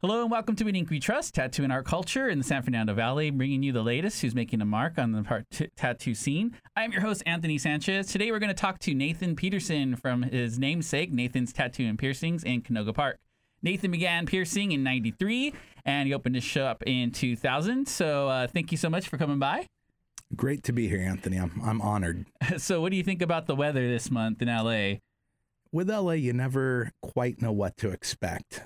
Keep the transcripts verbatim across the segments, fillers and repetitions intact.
Hello and welcome to An Ink We Trust, tattooing our culture in the San Fernando Valley, bringing you the latest who's making a mark on the part t- tattoo scene. I'm your host, Anthony Sanchez. Today we're going to talk to Nathan Peterson from his namesake, Nathan's Tattoo and Piercings in Canoga Park. Nathan began piercing in ninety-three and he opened his shop in two thousand. So uh, thank you so much for coming by. Great to be here, Anthony. I'm, I'm honored. So what do you think about the weather this month in L A? With L A, you never quite know what to expect.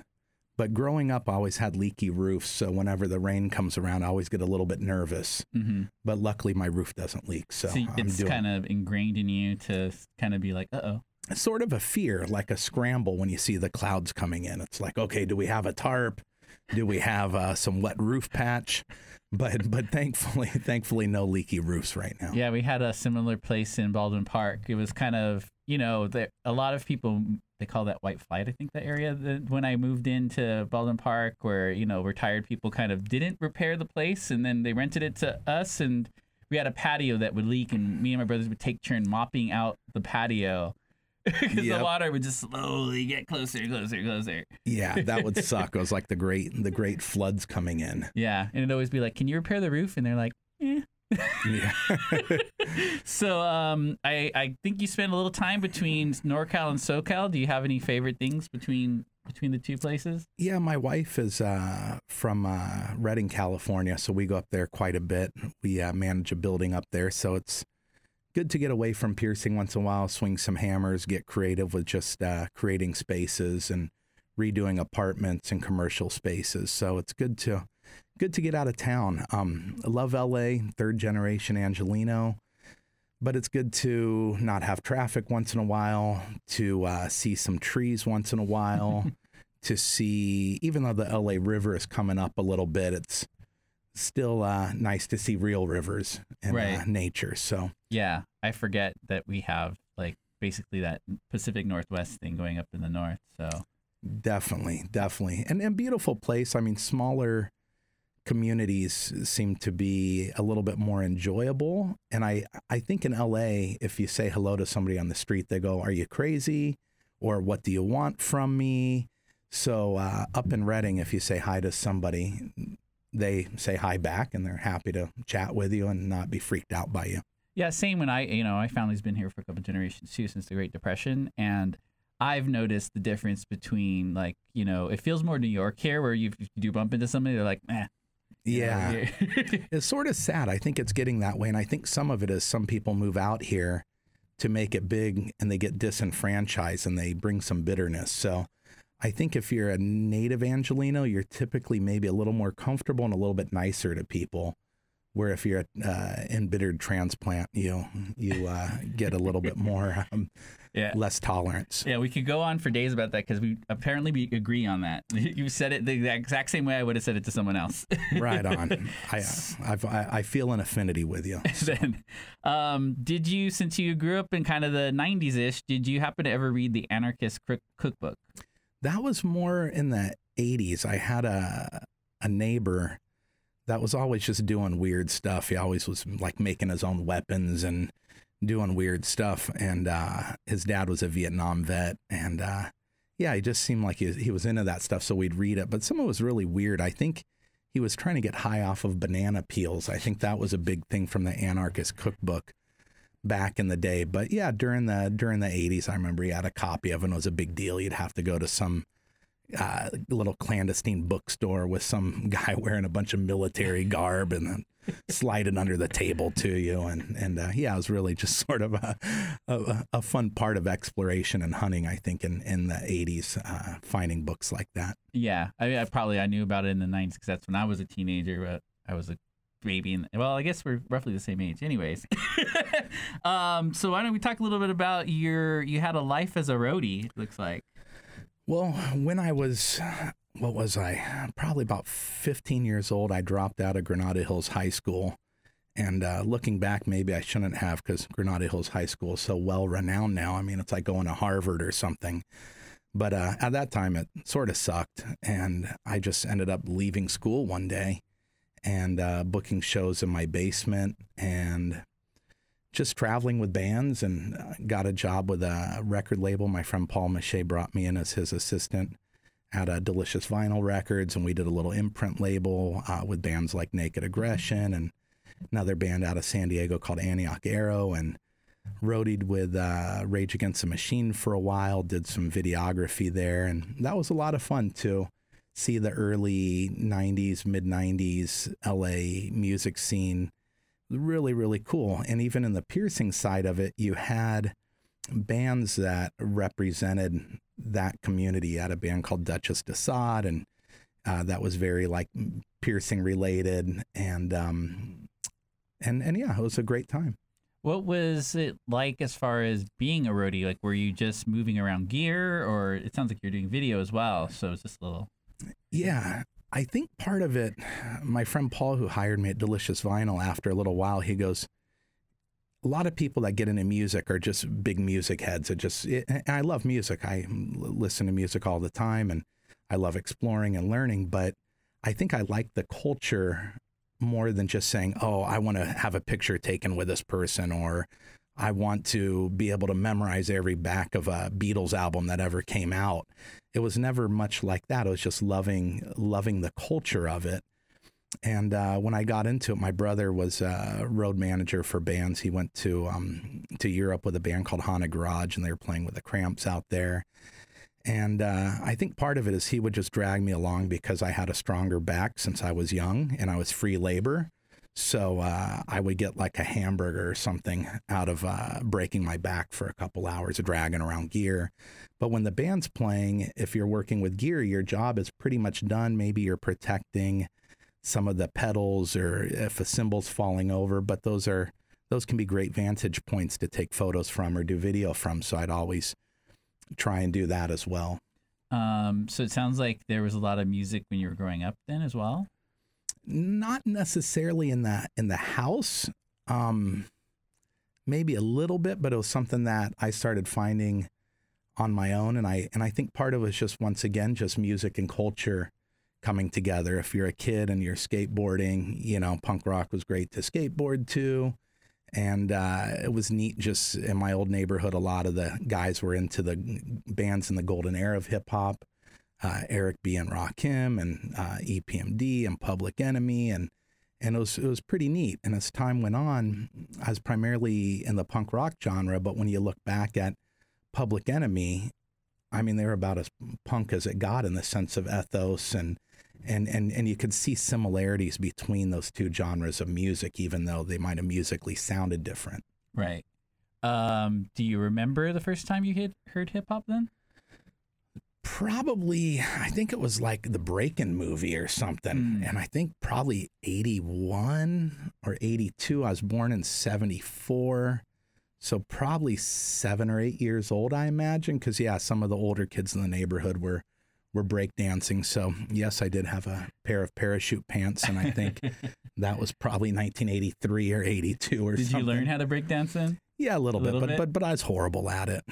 But growing up, I always had leaky roofs, so whenever the rain comes around, I always get a little bit nervous. Mm-hmm. But luckily, my roof doesn't leak, so, so I'm it's doing... kind of ingrained in you to kind of be like, uh-oh. It's sort of a fear, like a scramble when you see the clouds coming in. It's like, okay, do we have a tarp? Do we have uh, some wet roof patch? But but thankfully, thankfully, no leaky roofs right now. Yeah, we had a similar place in Baldwin Park. It was kind of, you know, there, a lot of people... They call that white flight, I think, that area. The, when I moved into Baldwin Park, where, you know, retired people kind of didn't repair the place, and then they rented it to us, and we had a patio that would leak, and me and my brothers would take turn mopping out the patio because yep. the water would just slowly get closer, closer, closer. Yeah, that would suck. It was like the great, the great floods coming in. Yeah, and it'd always be like, "Can you repair the roof?" And they're like, "Eh." Yeah. So um, I, I think you spent a little time between NorCal and SoCal. Do you have any favorite things between between the two places? Yeah, my wife is uh, from uh, Redding, California, so we go up there quite a bit. We uh, manage a building up there, so it's good to get away from piercing once in a while, swing some hammers, get creative with just uh, creating spaces and redoing apartments and commercial spaces. So it's good to... Good to get out of town. Um, I love L A, third generation Angeleno, but it's good to not have traffic once in a while, to uh, see some trees once in a while, to see, even though the L A River is coming up a little bit, it's still uh, nice to see real rivers and right. uh, nature. So yeah, I forget that we have like basically that Pacific Northwest thing going up in the north. So definitely, definitely. And a beautiful place. I mean, smaller communities seem to be a little bit more enjoyable. And I, I think in L A, if you say hello to somebody on the street, they go, "Are you crazy?" Or "What do you want from me?" So uh, up in Redding, if you say hi to somebody, they say hi back and they're happy to chat with you and not be freaked out by you. Yeah, same when I, you know, my family's been here for a couple of generations too, since the Great Depression. And I've noticed the difference between like, you know, it feels more New York here where you, you do bump into somebody, they're like, "Eh." Yeah, it's sort of sad. I think it's getting that way. And I think some of it is some people move out here to make it big and they get disenfranchised and they bring some bitterness. So I think if you're a native Angeleno, you're typically maybe a little more comfortable and a little bit nicer to people. Where if you're an uh, embittered transplant, you you uh, get a little bit more, um, yeah. less tolerance. Yeah, we could go on for days about that because we apparently we agree on that. You said it the exact same way I would have said it to someone else. Right on. I, I've, I I feel an affinity with you. So. Then, um, did you, since you grew up in kind of the nineties-ish, did you happen to ever read the Anarchist Cookbook? That was more in the eighties. I had a a neighbor that was always just doing weird stuff. He always was like making his own weapons and doing weird stuff. And uh, his dad was a Vietnam vet. And uh, yeah, he just seemed like he was, he was into that stuff. So we'd read it. But some of it was really weird. I think he was trying to get high off of banana peels. I think that was a big thing from the Anarchist Cookbook back in the day. But yeah, during the during the eighties, I remember he had a copy of it. And it was a big deal. You'd have to go to some Uh, little clandestine bookstore with some guy wearing a bunch of military garb and then slide it under the table to you. And, and uh, yeah, it was really just sort of a, a, a fun part of exploration and hunting, I think, in, in the eighties, uh, finding books like that. Yeah, I mean, I probably I knew about it in the nineties because that's when I was a teenager, but I was a baby. And well, I guess we're roughly the same age anyways. um, so why don't we talk a little bit about your, you had a life as a roadie, it looks like. Well, when I was, what was I, probably about fifteen years old, I dropped out of Granada Hills High School. And uh, looking back, maybe I shouldn't have because Granada Hills High School is so well-renowned now. I mean, it's like going to Harvard or something. But uh, at that time, it sort of sucked. And I just ended up leaving school one day and uh, booking shows in my basement and just traveling with bands, and got a job with a record label. My friend Paul Mache brought me in as his assistant at uh, Delicious Vinyl Records, and we did a little imprint label uh, with bands like Naked Aggression and another band out of San Diego called Antioch Arrow, and roadied with uh, Rage Against the Machine for a while, did some videography there, and that was a lot of fun to see the early nineties, mid-nineties L A music scene. Really, really cool. And even in the piercing side of it, you had bands that represented that community. You had a band called Duchess de Sade, and uh, that was very, like, piercing-related, and, um, and and yeah, it was a great time. What was it like as far as being a roadie? Like, were you just moving around gear, or it sounds like you're doing video as well, so it's just a little... Yeah, I think part of it, my friend Paul, who hired me at Delicious Vinyl, after a little while, he goes, a lot of people that get into music are just big music heads. It just, it, and I love music. I listen to music all the time, and I love exploring and learning, but I think I like the culture more than just saying, oh, I want to have a picture taken with this person, or I want to be able to memorize every back of a Beatles album that ever came out. It was never much like that. It was just loving loving the culture of it. And uh, when I got into it, my brother was a road manager for bands. He went to um, to Europe with a band called Haunted Garage, and they were playing with the Cramps out there. And uh, I think part of it is he would just drag me along because I had a stronger back since I was young and I was free labor. So uh, I would get like a hamburger or something out of uh, breaking my back for a couple hours of dragging around gear. But when the band's playing, if you're working with gear, your job is pretty much done. Maybe you're protecting some of the pedals or if a cymbal's falling over, but those are those can be great vantage points to take photos from or do video from. So I'd always try and do that as well. Um, so it sounds like there was a lot of music when you were growing up then as well? Not necessarily in the, in the house, um, maybe a little bit, but it was something that I started finding on my own. And I, and I think part of it was just, once again, just music and culture coming together. If you're a kid and you're skateboarding, you know, punk rock was great to skateboard to. And uh, it was neat, just in my old neighborhood, a lot of the guys were into the bands in the golden era of hip-hop, uh, Eric B. and Rakim, and uh, E P M D, and Public Enemy, and and it was, it was pretty neat. And as time went on, I was primarily in the punk rock genre, but when you look back at Public Enemy, I mean, they were about as punk as it got in the sense of ethos, and And, and and you could see similarities between those two genres of music, even though they might have musically sounded different. Right. Um, do you remember the first time you hit, heard hip-hop then? Probably, I think it was like the Breakin' movie or something. Mm. And I think probably eighty-one or eighty-two. I was born in seventy-four. So probably seven or eight years old, I imagine. Because, yeah, some of the older kids in the neighborhood were... were breakdancing. So yes, I did have a pair of parachute pants, and I think that was probably nineteen eighty-three or eighty-two or did something. Did you learn how to breakdance then? Yeah, a little, a little bit, bit, but but but I was horrible at it.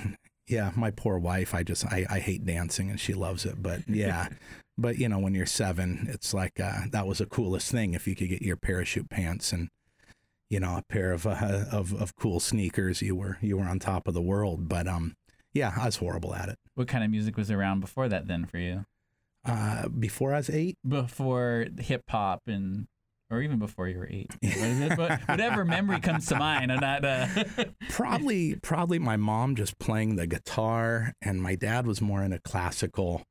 Yeah, my poor wife, I just, I, I hate dancing and she loves it, but yeah. But you know, when you're seven, it's like, uh, that was the coolest thing if you could get your parachute pants and, you know, a pair of, uh, of, of cool sneakers, you were, you were on top of the world. But, um, yeah, I was horrible at it. What kind of music was around before that then for you? Uh, before I was eight? Before hip-hop, and or even before you were eight. Whatever memory comes to mind. I'm not, uh... probably, probably my mom just playing the guitar, and my dad was more into classical,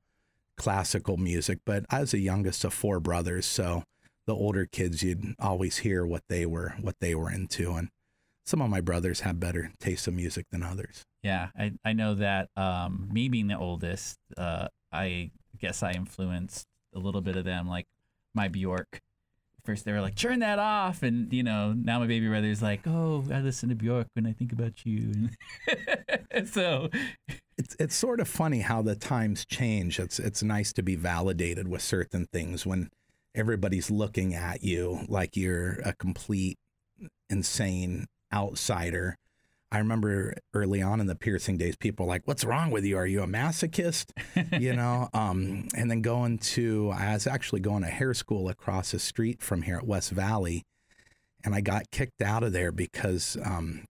classical music. But I was the youngest of four brothers, so the older kids, you'd always hear what they were, what they were into, and some of my brothers have better taste of music than others. Yeah, I, I know that um, me being the oldest, uh, I guess I influenced a little bit of them, like my Bjork. First they were like, turn that off. And, you know, now my baby brother's like, oh, I listen to Bjork when I think about you. So it's it's sort of funny how the times change. It's it's nice to be validated with certain things when everybody's looking at you like you're a complete insane outsider. I remember early on in the piercing days, people were like, what's wrong with you? Are you a masochist? You know, um, and then going to, I was actually going to hair school across the street from here at West Valley. And I got kicked out of there because, um,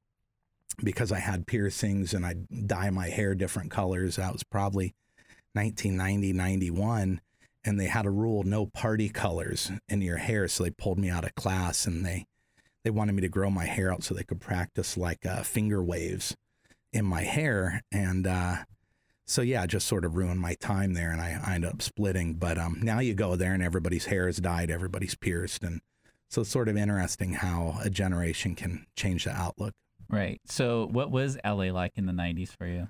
because I had piercings and I'd dye my hair different colors. That was probably nineteen ninety, ninety-one, and they had a rule, no party colors in your hair. So they pulled me out of class, and they, they wanted me to grow my hair out so they could practice like uh, finger waves in my hair. And uh, so, yeah, just sort of ruined my time there, and I, I ended up splitting. But um, now you go there and everybody's hair is dyed, everybody's pierced. And so it's sort of interesting how a generation can change the outlook. Right. So what was L A like in the nineties for you?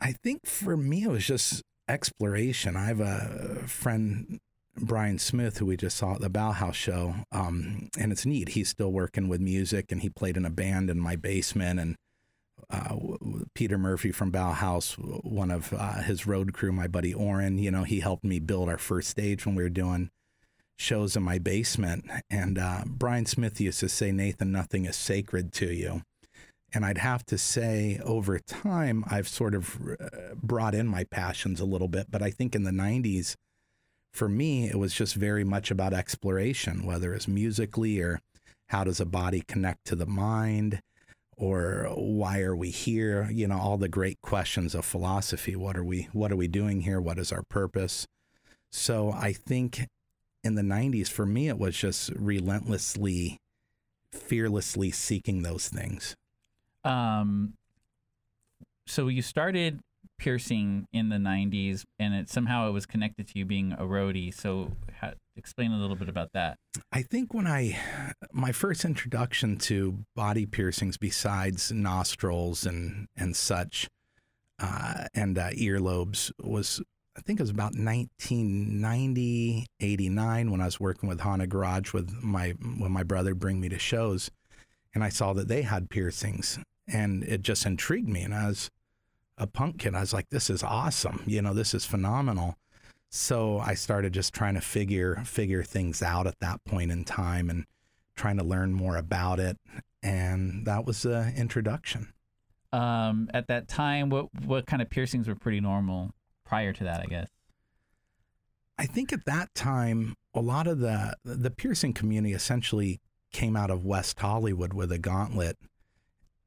I think for me, it was just exploration. I have a friend, Brian Smith, who we just saw at the Bauhaus show. Um, and it's neat. He's still working with music, and he played in a band in my basement. And uh, Peter Murphy from Bauhaus, one of uh, his road crew, my buddy Oren, you know, he helped me build our first stage when we were doing shows in my basement. And uh, Brian Smith used to say, Nathan, nothing is sacred to you. And I'd have to say over time, I've sort of brought in my passions a little bit. But I think in the nineties, for me, it was just very much about exploration, whether it's musically or how does a body connect to the mind or why are we here? You know, all the great questions of philosophy. What are we, what are we doing here? What is our purpose? So I think in the nineties, for me, it was just relentlessly, fearlessly seeking those things. Um, so you started piercing in the nineties, and it somehow it was connected to you being a roadie. So ha- explain a little bit about that. I think when I, my first introduction to body piercings, besides nostrils and, and such, uh, and, uh, earlobes was, I think it was about nineteen ninety, eighty-nine when I was working with Haunted Garage with my, when my brother bring me to shows. And I saw that they had piercings, and it just intrigued me. And as a punk kid, I was like, this is awesome. You know, this is phenomenal. So I started just trying to figure, figure things out at that point in time and trying to learn more about it. And that was the introduction. Um, at that time, what, what kind of piercings were pretty normal prior to that, I guess? I think at that time, a lot of the, the piercing community essentially came out of West Hollywood with a gauntlet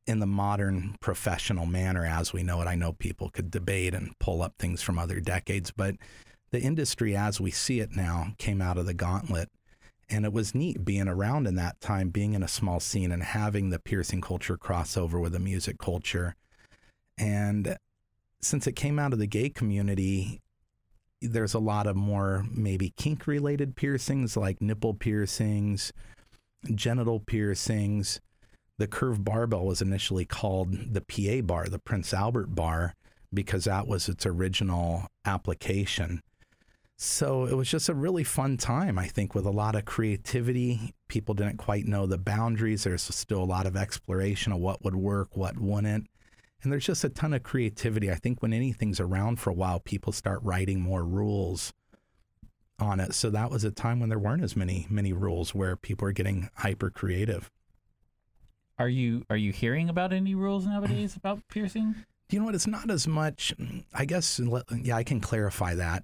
in the modern professional manner as we know it. I know people could debate and pull up things from other decades, but the industry as we see it now came out of the gauntlet. And it was neat being around in that time, being in a small scene and having the piercing culture crossover with the music culture. And since it came out of the gay community, there's a lot of more maybe kink related piercings like nipple piercings, genital piercings. The curved barbell was initially called the P A bar, the Prince Albert bar, because that was its original application. So it was just a really fun time, I think, with a lot of creativity. People didn't quite know the boundaries. There's still a lot of exploration of what would work, what wouldn't. And there's just a ton of creativity. I think when anything's around for a while, people start writing more rules on it. So that was a time when there weren't as many, many rules where people are getting hyper creative. Are you, are you hearing about any rules nowadays about piercing? You know what? It's not as much, I guess. Yeah, I can clarify that.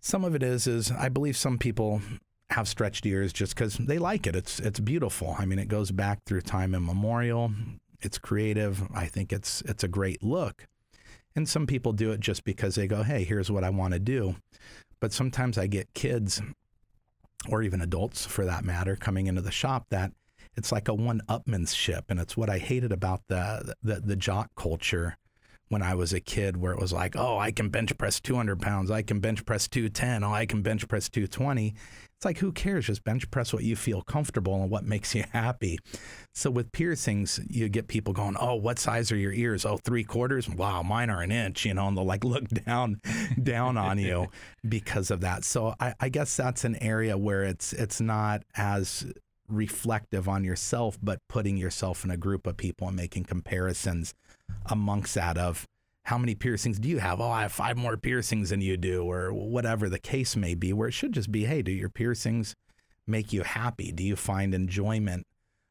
Some of it is, is I believe some people have stretched ears just because they like it. It's, it's beautiful. I mean, it goes back through time immemorial. It's creative. I think it's, it's a great look. And some people do it just because they go, hey, here's what I want to do. But sometimes I get kids, or even adults for that matter, coming into the shop that it's like a one-upmanship. And it's what I hated about the, the the jock culture when I was a kid, where it was like, oh, I can bench press two hundred pounds. I can bench press two ten. Oh, I can bench press two twenty. It's like, who cares? Just bench press what you feel comfortable and what makes you happy. So with piercings, you get people going, oh, what size are your ears? Oh, three quarters? Wow, mine are an inch, you know, and they'll like look down down on you because of that. So I, I guess that's an area where it's it's not as reflective on yourself, but putting yourself in a group of people and making comparisons amongst that of how many piercings do you have? Oh, I have five more piercings than you do, or whatever the case may be, where it should just be, hey, do your piercings make you happy? Do you find enjoyment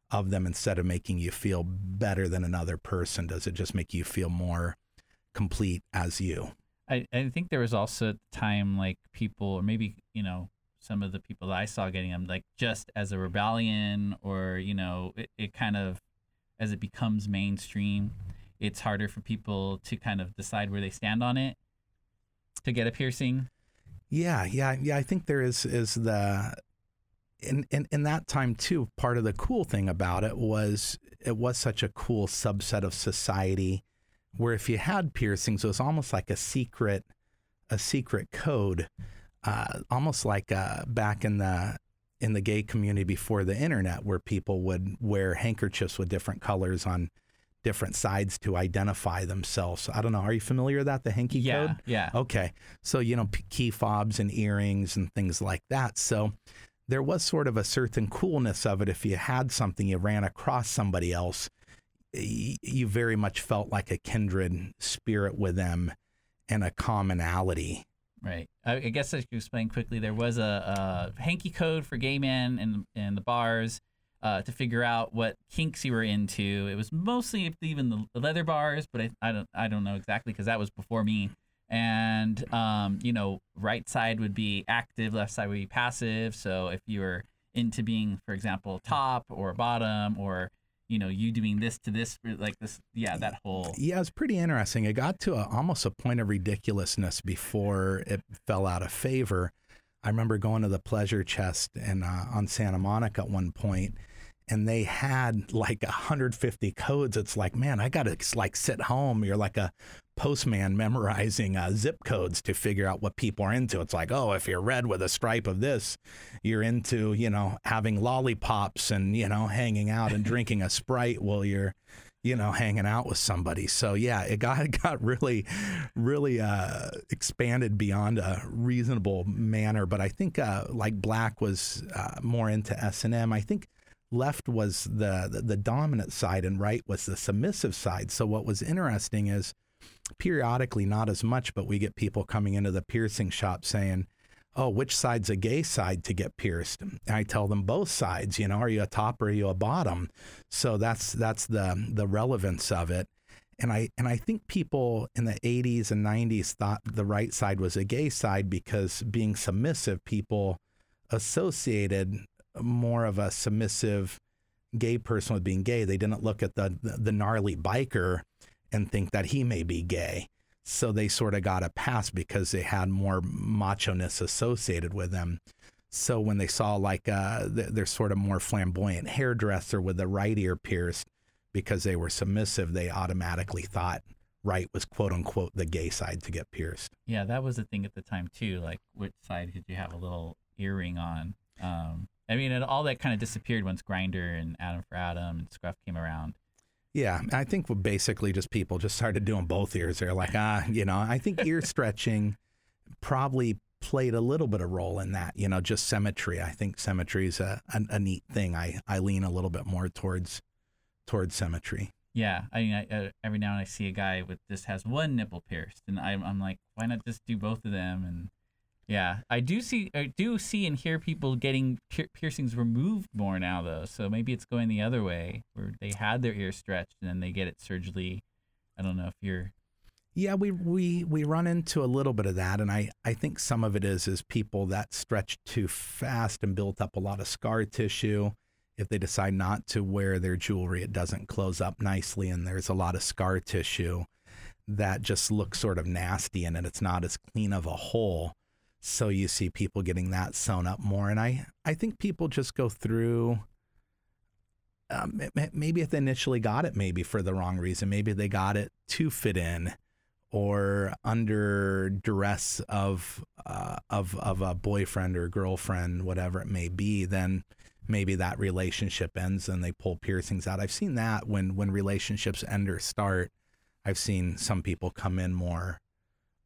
of them instead of making you feel better than another person? Does it just make you feel more complete as you? I, I think there was also a time like people, or maybe, you know, some of the people that I saw getting them, like just as a rebellion, or, you know, it, it kind of, as it becomes mainstream, it's harder for people to kind of decide where they stand on it. to get a piercing? Yeah, yeah, yeah. I think there is is the in in in that time too. Part of the cool thing about it was it was such a cool subset of society, where if you had piercings, it was almost like a secret, a secret code, uh, almost like uh, back in the in the gay community before the internet, where people would wear handkerchiefs with different colors on different sides to identify themselves. I don't know. Are you familiar with that? The hanky yeah, code? Yeah. Okay. So, you know, key fobs and earrings and things like that. So there was sort of a certain coolness of it. If you had something, you ran across somebody else, you very much felt like a kindred spirit with them and a commonality. Right. I guess I should explain quickly. There was a, a hanky code for gay men in, in the bars uh, to figure out what kinks you were into. It was mostly even the leather bars, but I, I don't I don't know exactly because that was before me. And, um, you know, right side would be active, left side would be passive. So if you were into being, for example, top or bottom or, you know, you doing this to this, like this, yeah, that whole... Yeah, it was pretty interesting. It got to a, almost a point of ridiculousness before it fell out of favor. I remember going to the Pleasure Chest in, uh, on Santa Monica at one point, and they had like one hundred fifty codes. It's like, man, I got to like sit home. You're like a postman memorizing uh, zip codes to figure out what people are into. It's like, oh, if you're red with a stripe of this, you're into, you know, having lollipops and, you know, hanging out and drinking a Sprite while you're, you know, hanging out with somebody. So, yeah, it got it got really, really uh, expanded beyond a reasonable manner. But I think uh, like black was uh, more into S and M. I think left was the, the the dominant side and right was the submissive side. So what was interesting is periodically, not as much, but we get people coming into the piercing shop saying, oh, which side's a gay side to get pierced? And I tell them both sides, you know, are you a top or are you a bottom? So that's that's the the relevance of it. And I and I think people in the eighties and nineties thought the right side was a gay side because being submissive, people associated more of a submissive gay person with being gay. They didn't look at the, the the gnarly biker and think that he may be gay. So they sort of got a pass because they had more macho-ness associated with them. So when they saw like uh, th- they're sort of more flamboyant hairdresser with the right ear pierced because they were submissive, they automatically thought right was quote-unquote the gay side to get pierced. Yeah, that was a thing at the time too. Like which side did you have a little earring on? Um I mean, it, all that kind of disappeared once Grindr and Adam for Adam and Scruff came around. Yeah, I think basically just people just started doing both ears. They're like, ah, you know, I think ear stretching probably played a little bit of role in that, you know, just symmetry. I think symmetry is a, a, a neat thing. I, I lean a little bit more towards towards symmetry. Yeah, I mean, I, uh, every now and then I see a guy with just has one nipple pierced, and I'm, I'm like, why not just do both of them? And yeah, I do see, I do see and hear people getting pier- piercings removed more now, though. So maybe it's going the other way, where they had their ear stretched and then they get it surgically. I don't know if you're. Yeah, we we we run into a little bit of that, and I, I think some of it is is people that stretch too fast and built up a lot of scar tissue. If they decide not to wear their jewelry, it doesn't close up nicely, and there's a lot of scar tissue that just looks sort of nasty, and it's not as clean of a hole. So you see people getting that sewn up more. And I, I think people just go through, um, maybe if they initially got it, maybe for the wrong reason, maybe they got it to fit in or under duress of, uh, of, of a boyfriend or girlfriend, whatever it may be, then maybe that relationship ends and they pull piercings out. I've seen that when, when relationships end or start, I've seen some people come in more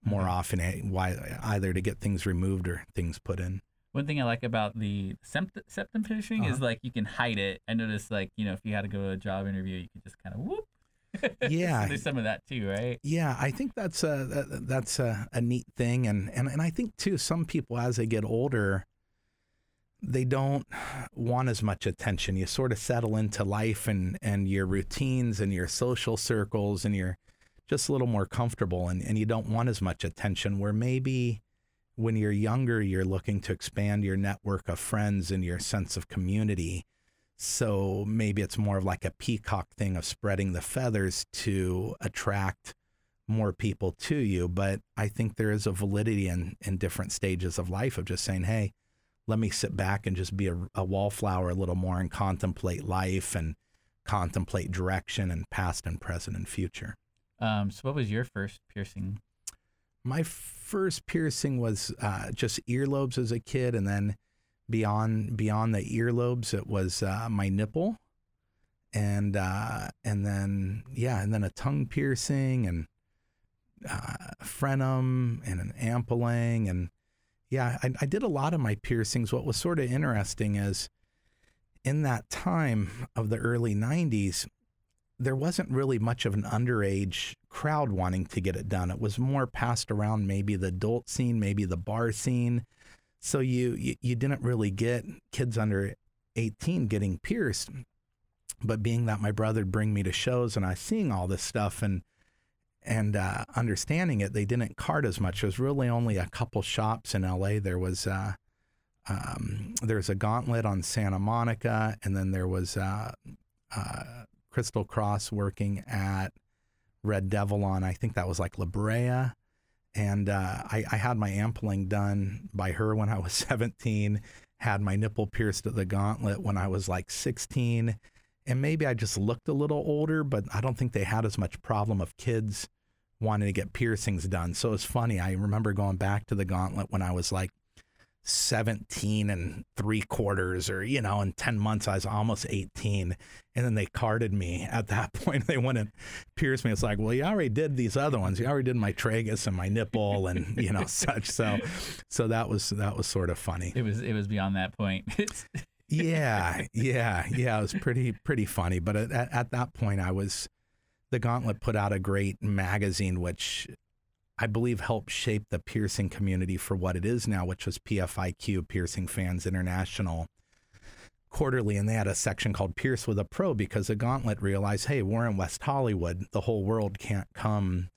more often, why either to get things removed or things put in. One thing I like about the septum, septum piercing uh-huh. is like you can hide it. I noticed like, you know, if you had to go to a job interview, you could just kind of whoop. Yeah. So there's some of that too, right? Yeah, I think that's a, that's a, a neat thing. And, and, and I think too, some people as they get older, they don't want as much attention. You sort of settle into life and, and your routines and your social circles and your just a little more comfortable and, and you don't want as much attention where maybe when you're younger, you're looking to expand your network of friends and your sense of community. So maybe it's more of like a peacock thing of spreading the feathers to attract more people to you. But I think there is a validity in, in different stages of life of just saying, hey, let me sit back and just be a, a wallflower a little more and contemplate life and contemplate direction and past and present and future. Um, so what was your first piercing? My first piercing was uh, just earlobes as a kid. And then beyond beyond the earlobes, it was uh, my nipple. And uh, and then, yeah, and then a tongue piercing and uh, a frenum and an ampelling. And yeah, I, I did a lot of my piercings. What was sort of interesting is in that time of the early nineties, there wasn't really much of an underage crowd wanting to get it done. It was more passed around maybe the adult scene, maybe the bar scene. So you you, you didn't really get kids under eighteen getting pierced. But being that my brother would bring me to shows and I was seeing all this stuff and and uh, understanding it, they didn't card as much. There was really only a couple shops in L A. There was uh, um, there's a Gauntlet on Santa Monica, and then there was uh, uh, Crystal Cross working at Red Devil on, I think that was like La Brea. And uh, I, I had my ampling done by her when I was seventeen, had my nipple pierced at the Gauntlet when I was like sixteen. And maybe I just looked a little older, but I don't think they had as much problem of kids wanting to get piercings done. So it's funny. I remember going back to the Gauntlet when I was like seventeen and three quarters, or, you know, in ten months, I was almost eighteen. And then they carded me at that point. They wouldn't pierce me. It's like, well, you already did these other ones. You already did my tragus and my nipple and, you know, such. So, so that was, that was sort of funny. It was, it was beyond that point. yeah. Yeah. Yeah. It was pretty, pretty funny. But at, at that point I was, the Gauntlet put out a great magazine, which I believe helped shape the piercing community for what it is now, which was P F I Q, Piercing Fans International Quarterly. And they had a section called Pierce with a Pro, because the Gauntlet realized, hey, we're in West Hollywood. The whole world can't come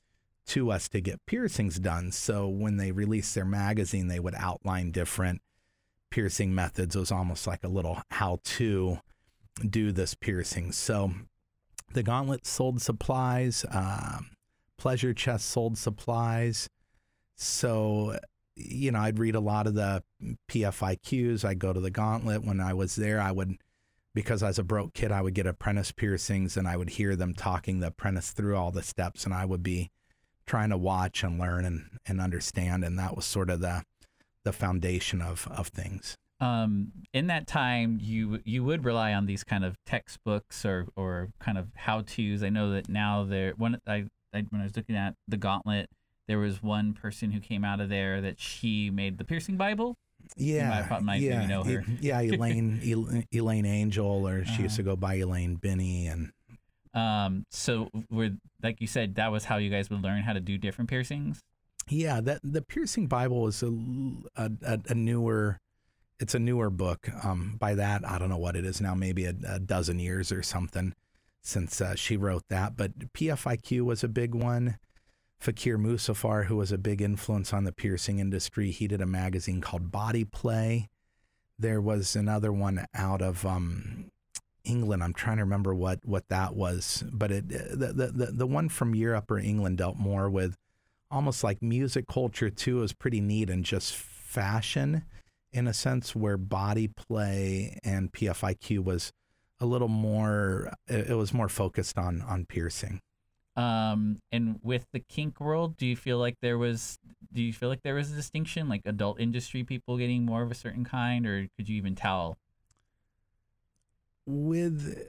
to us to get piercings done. So when they released their magazine, they would outline different piercing methods. It was almost like a little how to do this piercing. So the Gauntlet sold supplies. Um, Pleasure Chest sold supplies. So, you know, I'd read a lot of the P F I Qs. I'd go to the Gauntlet. When I was there, I would, because I was a broke kid, I would get apprentice piercings, and I would hear them talking the apprentice through all the steps, and I would be trying to watch and learn and, and understand. And that was sort of the the foundation of, of things. Um, in that time, you you would rely on these kind of textbooks or, or kind of how-tos. I know that now they're, when I... when I was looking at the Gauntlet, there was one person who came out of there that she made the Piercing Bible. Yeah. You might, might yeah, maybe know her. Yeah, Elaine Elaine Angel, or she uh-huh. used to go by Elaine Benny. And um, so, were, like you said, that was how you guys would learn how to do different piercings? Yeah, that the Piercing Bible was a, a, a newer, it's a newer book. Um, by that, I don't know what it is now, maybe a, a dozen years or something since uh, she wrote that. But P F I Q was a big one. Fakir Musafar, who was a big influence on the piercing industry, he did a magazine called Body Play. There was another one out of um, England. I'm trying to remember what, what that was. But it the, the, the, the one from Europe or England dealt more with almost like music culture too. It was pretty neat, and just fashion in a sense, where Body Play and P F I Q was a little more, it was more focused on, on piercing. Um, and with the kink world, do you feel like there was, do you feel like there was a distinction, like adult industry people getting more of a certain kind, or could you even tell? With,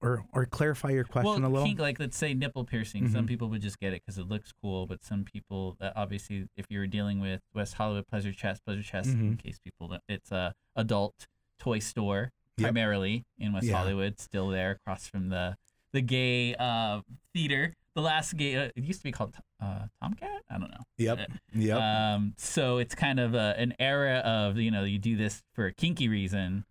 or, or clarify your question well, a little? Kink, like let's say nipple piercing. Mm-hmm. Some people would just get it because it looks cool, but some people, uh, obviously, if you were dealing with West Hollywood, Pleasure Chest, Pleasure Chest, mm-hmm. in case people don't, it's a adult toy store. Yep. Primarily in West yeah. Hollywood, still there across from the the gay uh, theater. The last gay, uh, it used to be called uh, Tomcat? I don't know. Yep, yep. Um, so it's kind of a, an era of, you know, you do this for a kinky reason.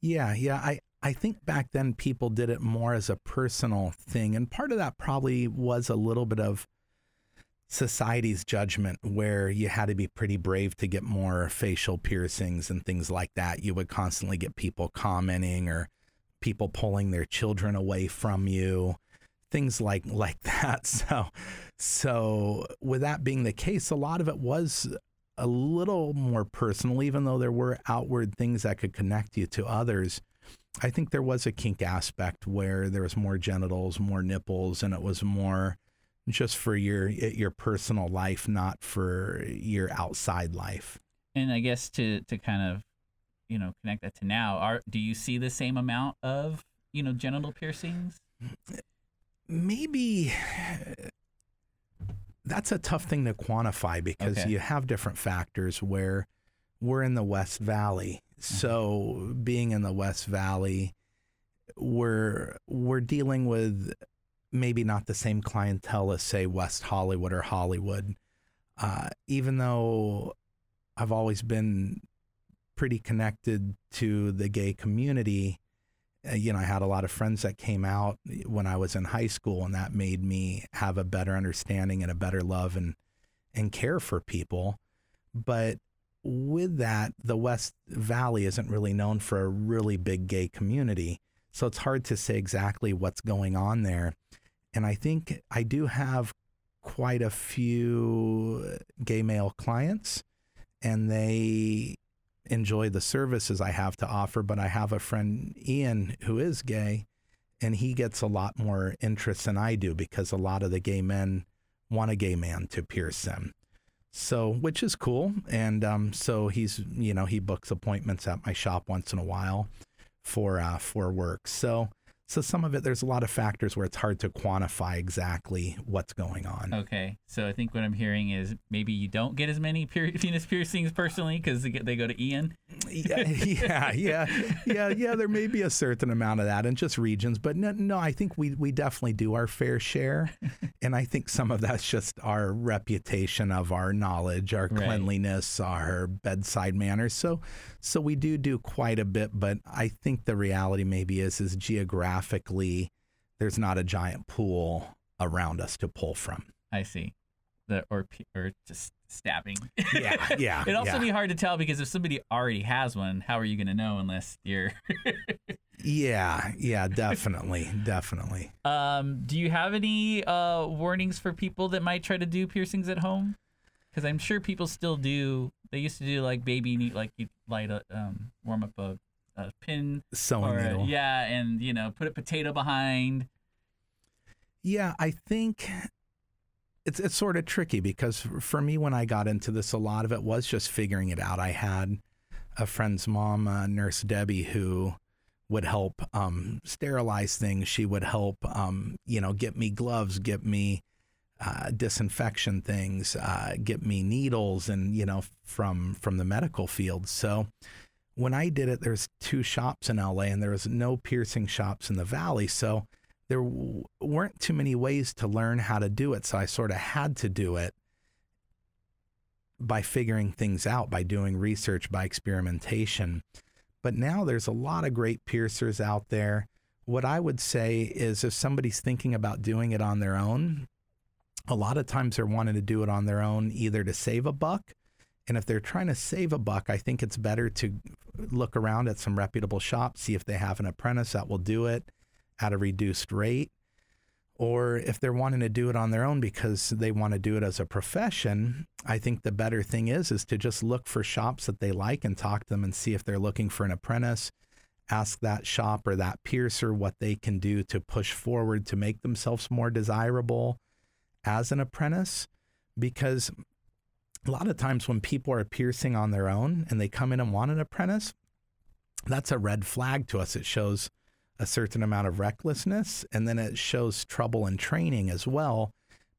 Yeah, yeah. I, I think back then people did it more as a personal thing. And part of that probably was a little bit of society's judgment, where you had to be pretty brave to get more facial piercings and things like that. You would constantly get people commenting or people pulling their children away from you, things like like that. So, so with that being the case, a lot of it was a little more personal, even though there were outward things that could connect you to others. I think there was a kink aspect where there was more genitals, more nipples, and it was more just for your your personal life, not for your outside life. And I guess to to kind of, you know, connect that to now, are do you see the same amount of, you know, genital piercings? Maybe that's a tough thing to quantify, because okay. you have different factors where we're in the West Valley. So being in the West Valley, we're we're dealing with maybe not the same clientele as, say, West Hollywood or Hollywood. Uh, even though I've always been pretty connected to the gay community, uh, you know, I had a lot of friends that came out when I was in high school, and that made me have a better understanding and a better love and and care for people. But with that, the West Valley isn't really known for a really big gay community, so it's hard to say exactly what's going on there. And I think I do have quite a few gay male clients, and they enjoy the services I have to offer. But I have a friend, Ian, who is gay, and he gets a lot more interest than I do, because a lot of the gay men want a gay man to pierce them. So, which is cool. And um, so he's, you know, he books appointments at my shop once in a while for uh, for work. So, so some of it, there's a lot of factors where it's hard to quantify exactly what's going on. Okay. So I think what I'm hearing is maybe you don't get as many pier- penis piercings personally because they, they go to Ian. yeah, yeah, yeah, yeah, yeah. There may be a certain amount of that in just regions, but no, no, I think we, we definitely do our fair share. And I think some of that's just our reputation of our knowledge, our right. cleanliness, our bedside manners. So, so we do do quite a bit, but I think the reality maybe is, is geographic. Graphically, there's not a giant pool around us to pull from. I see. The or or just stabbing. Yeah, yeah. It'd also yeah. be hard to tell, because if somebody already has one, how are you going to know unless you're? yeah, yeah, definitely, definitely. Um, do you have any uh warnings for people that might try to do piercings at home? Because I'm sure people still do. They used to do like baby neat, like you light a um warm up a. a pin sewing or, needle. Yeah, and, you know, put a potato behind. Yeah, I think it's it's sort of tricky, because for me, when I got into this, a lot of it was just figuring it out. I had a friend's mom, uh, Nurse Debbie, who would help um, sterilize things. She would help, um, you know, get me gloves, get me uh, disinfection things, uh, get me needles, and, you know, from from the medical field. So when I did it, there's two shops in L A, and there was no piercing shops in the Valley. So there w- weren't too many ways to learn how to do it. So I sort of had to do it by figuring things out, by doing research, by experimentation. But now there's a lot of great piercers out there. What I would say is, if somebody's thinking about doing it on their own, a lot of times they're wanting to do it on their own, either to save a buck. And if they're trying to save a buck, I think it's better to look around at some reputable shops, see if they have an apprentice that will do it at a reduced rate. Or if they're wanting to do it on their own because they want to do it as a profession, I think the better thing is, is to just look for shops that they like and talk to them and see if they're looking for an apprentice. Ask that shop or that piercer what they can do to push forward to make themselves more desirable as an apprentice. Because a lot of times when people are piercing on their own and they come in and want an apprentice, that's a red flag to us. It shows a certain amount of recklessness, and then it shows trouble in training as well,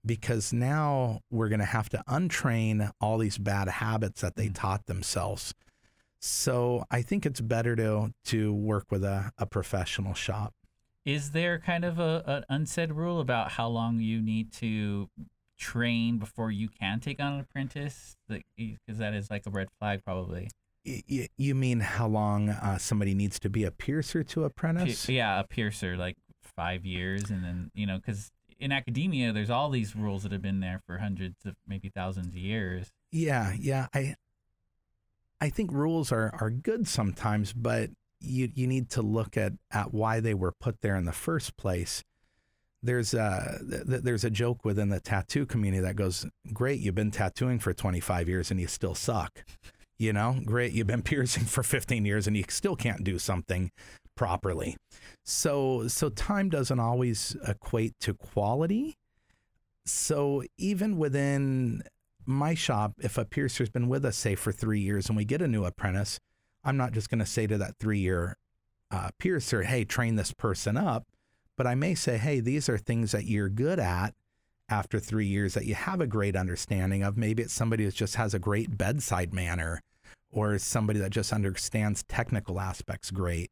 because now we're going to have to untrain all these bad habits that they taught themselves. So I think it's better to to work with a, a professional shop. Is there kind of a, an unsaid rule about how long you need to train before you can take on an apprentice? Because that is like a red flag, probably. You mean how long uh, somebody needs to be a piercer to apprentice? Yeah, a piercer, like five years. And then, you know, because in academia, there's all these rules that have been there for hundreds of maybe thousands of years. Yeah, yeah. I I think rules are, are good sometimes, but you, you need to look at, at why they were put there in the first place. there's a, th- there's a joke within the tattoo community that goes, great, you've been tattooing for twenty-five years and you still suck. You know, great, you've been piercing for fifteen years and you still can't do something properly. So, so time doesn't always equate to quality. So even within my shop, if a piercer's been with us, say, for three years and we get a new apprentice, I'm not just going to say to that three-year uh, piercer, hey, train this person up. But I may say, hey, these are things that you're good at after three years that you have a great understanding of. Maybe it's somebody who just has a great bedside manner, or somebody that just understands technical aspects great.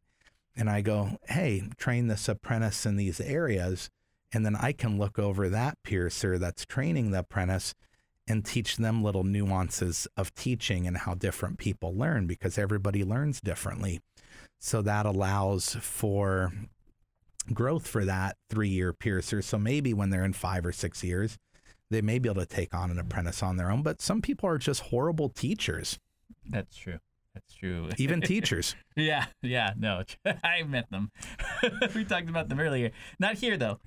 And I go, hey, train this apprentice in these areas. And then I can look over that piercer that's training the apprentice and teach them little nuances of teaching and how different people learn, because everybody learns differently. So that allows for growth for that three-year piercer. So maybe when they're in five or six years, they may be able to take on an apprentice on their own. But some people are just horrible teachers. That's true. That's true. Even teachers. Yeah, yeah, no. I met them. We talked about them earlier. Not here, though.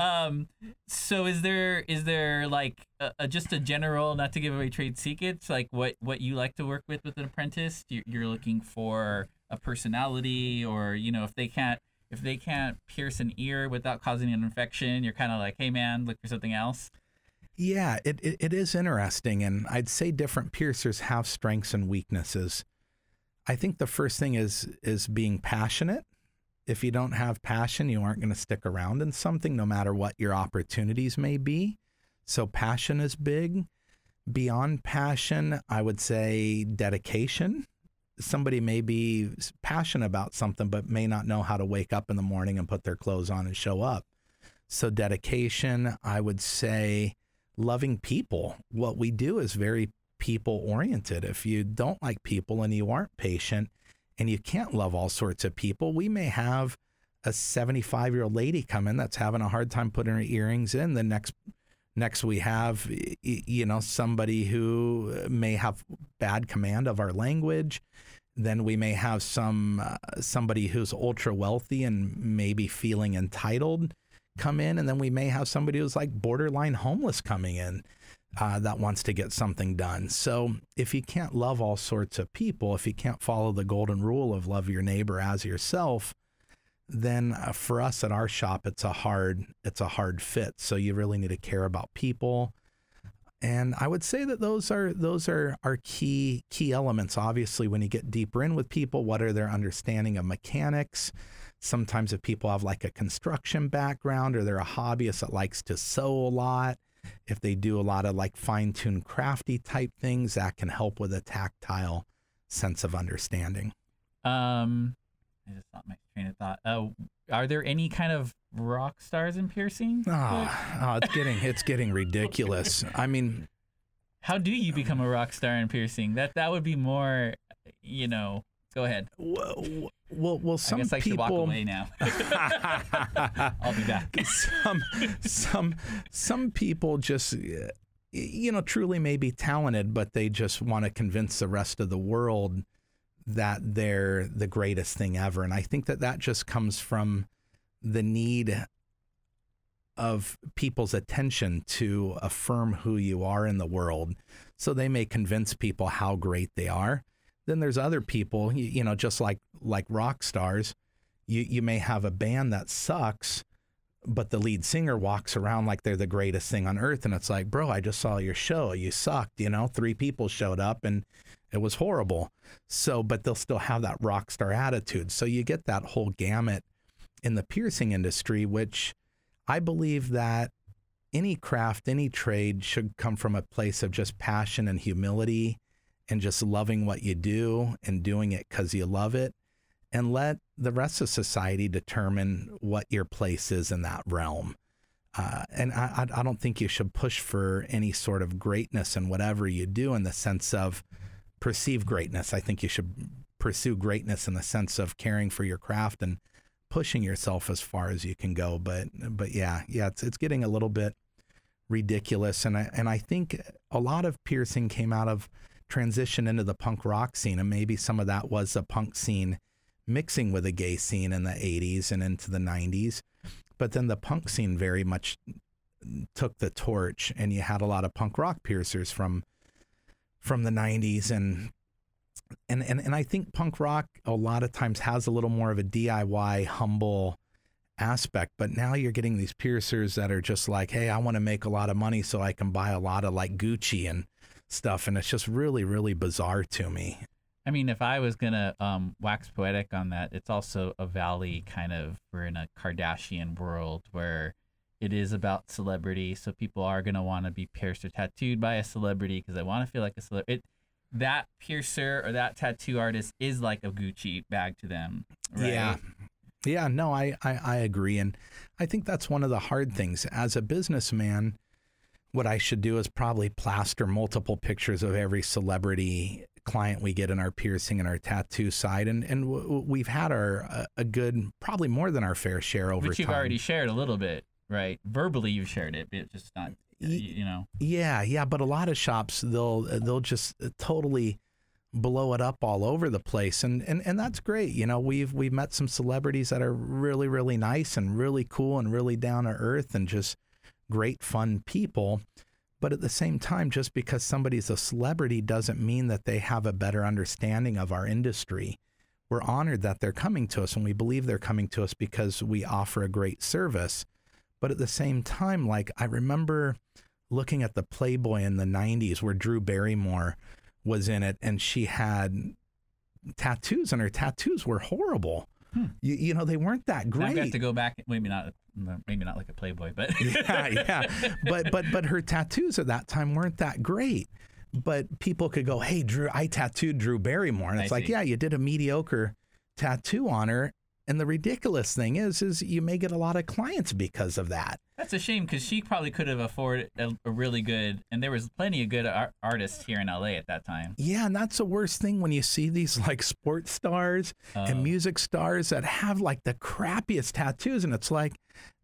um, so is there is there like a, a, just a general, not to give away trade secrets, like what, what you like to work with with an apprentice? You're, you're looking for a personality, or, you know, if they can't if they can't pierce an ear without causing an infection, you're kind of like, hey, man, look for something else. Yeah, it, it it is interesting, and I'd say different piercers have strengths and weaknesses. I think the first thing is is being passionate. If you don't have passion, you aren't going to stick around in something, no matter what your opportunities may be. So passion is big. Beyond passion, I would say dedication. Somebody may be passionate about something, but may not know how to wake up in the morning and put their clothes on and show up. So dedication, I would say. Loving people. What we do is very people oriented. If you don't like people and you aren't patient and you can't love all sorts of people, we may have a seventy-five year old lady come in that's having a hard time putting her earrings in. The next, next we have, you know, somebody who may have bad command of our language. Then we may have some, uh, somebody who's ultra wealthy and maybe feeling entitled come in, and then we may have somebody who's like borderline homeless coming in uh, that wants to get something done. So if you can't love all sorts of people, if you can't follow the golden rule of love your neighbor as yourself, then uh, for us at our shop, it's a hard, it's a hard fit. So you really need to care about people. And I would say that those are, those are our key, key elements. Obviously, when you get deeper in with people, what are their understanding of mechanics? Sometimes if people have like a construction background, or they're a hobbyist that likes to sew a lot, if they do a lot of like fine-tuned crafty type things, that can help with a tactile sense of understanding. Um, I just thought my train of thought. Uh, are there any kind of rock stars in piercing? Oh, oh it's getting it's getting ridiculous. I mean, how do you become a rock star in piercing? That that would be more, you know. Go ahead. Well, well, well some I guess I people. I should walk away now. I'll be back. Some, some, some people just, you know, truly may be talented, but they just want to convince the rest of the world that they're the greatest thing ever. And I think that that just comes from the need of people's attention to affirm who you are in the world. So they may convince people how great they are. Then there's other people, you, you know, just like like rock stars, you, you may have a band that sucks, but the lead singer walks around like they're the greatest thing on earth. And it's like, bro, I just saw your show. You sucked, you know, three people showed up and it was horrible. So, but they'll still have that rock star attitude. So you get that whole gamut in the piercing industry, which I believe that any craft, any trade should come from a place of just passion and humility, and just loving what you do and doing it because you love it, and let the rest of society determine what your place is in that realm. Uh, and I, I don't think you should push for any sort of greatness in whatever you do in the sense of perceived greatness. I think you should pursue greatness in the sense of caring for your craft and pushing yourself as far as you can go. But but yeah, yeah, it's it's getting a little bit ridiculous. And I, and I think a lot of piercing came out of transition into the punk rock scene, and maybe some of that was a punk scene mixing with a gay scene in the eighties and into the nineties. But then the punk scene very much took the torch, and you had a lot of punk rock piercers from from the nineties, and and and, and I think punk rock a lot of times has a little more of a D I Y, humble aspect, but now you're getting these piercers that are just like, hey, I want to make a lot of money so I can buy a lot of like Gucci and stuff, and it's just really, really bizarre to me. I mean, if I was gonna um, wax poetic on that, it's also a valley kind of, we're in a Kardashian world where it is about celebrity, so people are gonna want to be pierced or tattooed by a celebrity because they want to feel like a celebrity. That piercer or that tattoo artist is like a Gucci bag to them, right? Yeah. Yeah, no, I, I, I agree. And I think that's one of the hard things. As a businessman, what I should do is probably plaster multiple pictures of every celebrity client we get in our piercing and our tattoo side. And and w- we've had our a, a good, probably more than our fair share over time. Which you've time. already shared a little bit, right? Verbally, you've shared it, but it's just not, you know. Yeah, yeah. But a lot of shops, they'll they'll just totally blow it up all over the place, and and and that's great. You know, we've we've met some celebrities that are really, really nice and really cool and really down to earth and just great fun people. But at the same time, just because somebody's a celebrity doesn't mean that they have a better understanding of our industry. We're honored that they're coming to us, and we believe they're coming to us because we offer a great service. But at the same time, like, I remember looking at the Playboy in the nineties where Drew Barrymore was in it, and she had tattoos, and her tattoos were horrible. Hmm. You, you know, they weren't that great. I've got to go back. Maybe not. Maybe not like a Playboy, but yeah, yeah. But but but her tattoos at that time weren't that great. But people could go, "Hey, Drew, I tattooed Drew Barrymore," and it's I like, see. "Yeah, you did a mediocre tattoo on her." And the ridiculous thing is, is you may get a lot of clients because of that. That's a shame, because she probably could have afforded a, a really good, and there was plenty of good ar- artists here in L A at that time. Yeah, and that's the worst thing when you see these like sports stars oh. and music stars that have like the crappiest tattoos, and it's like,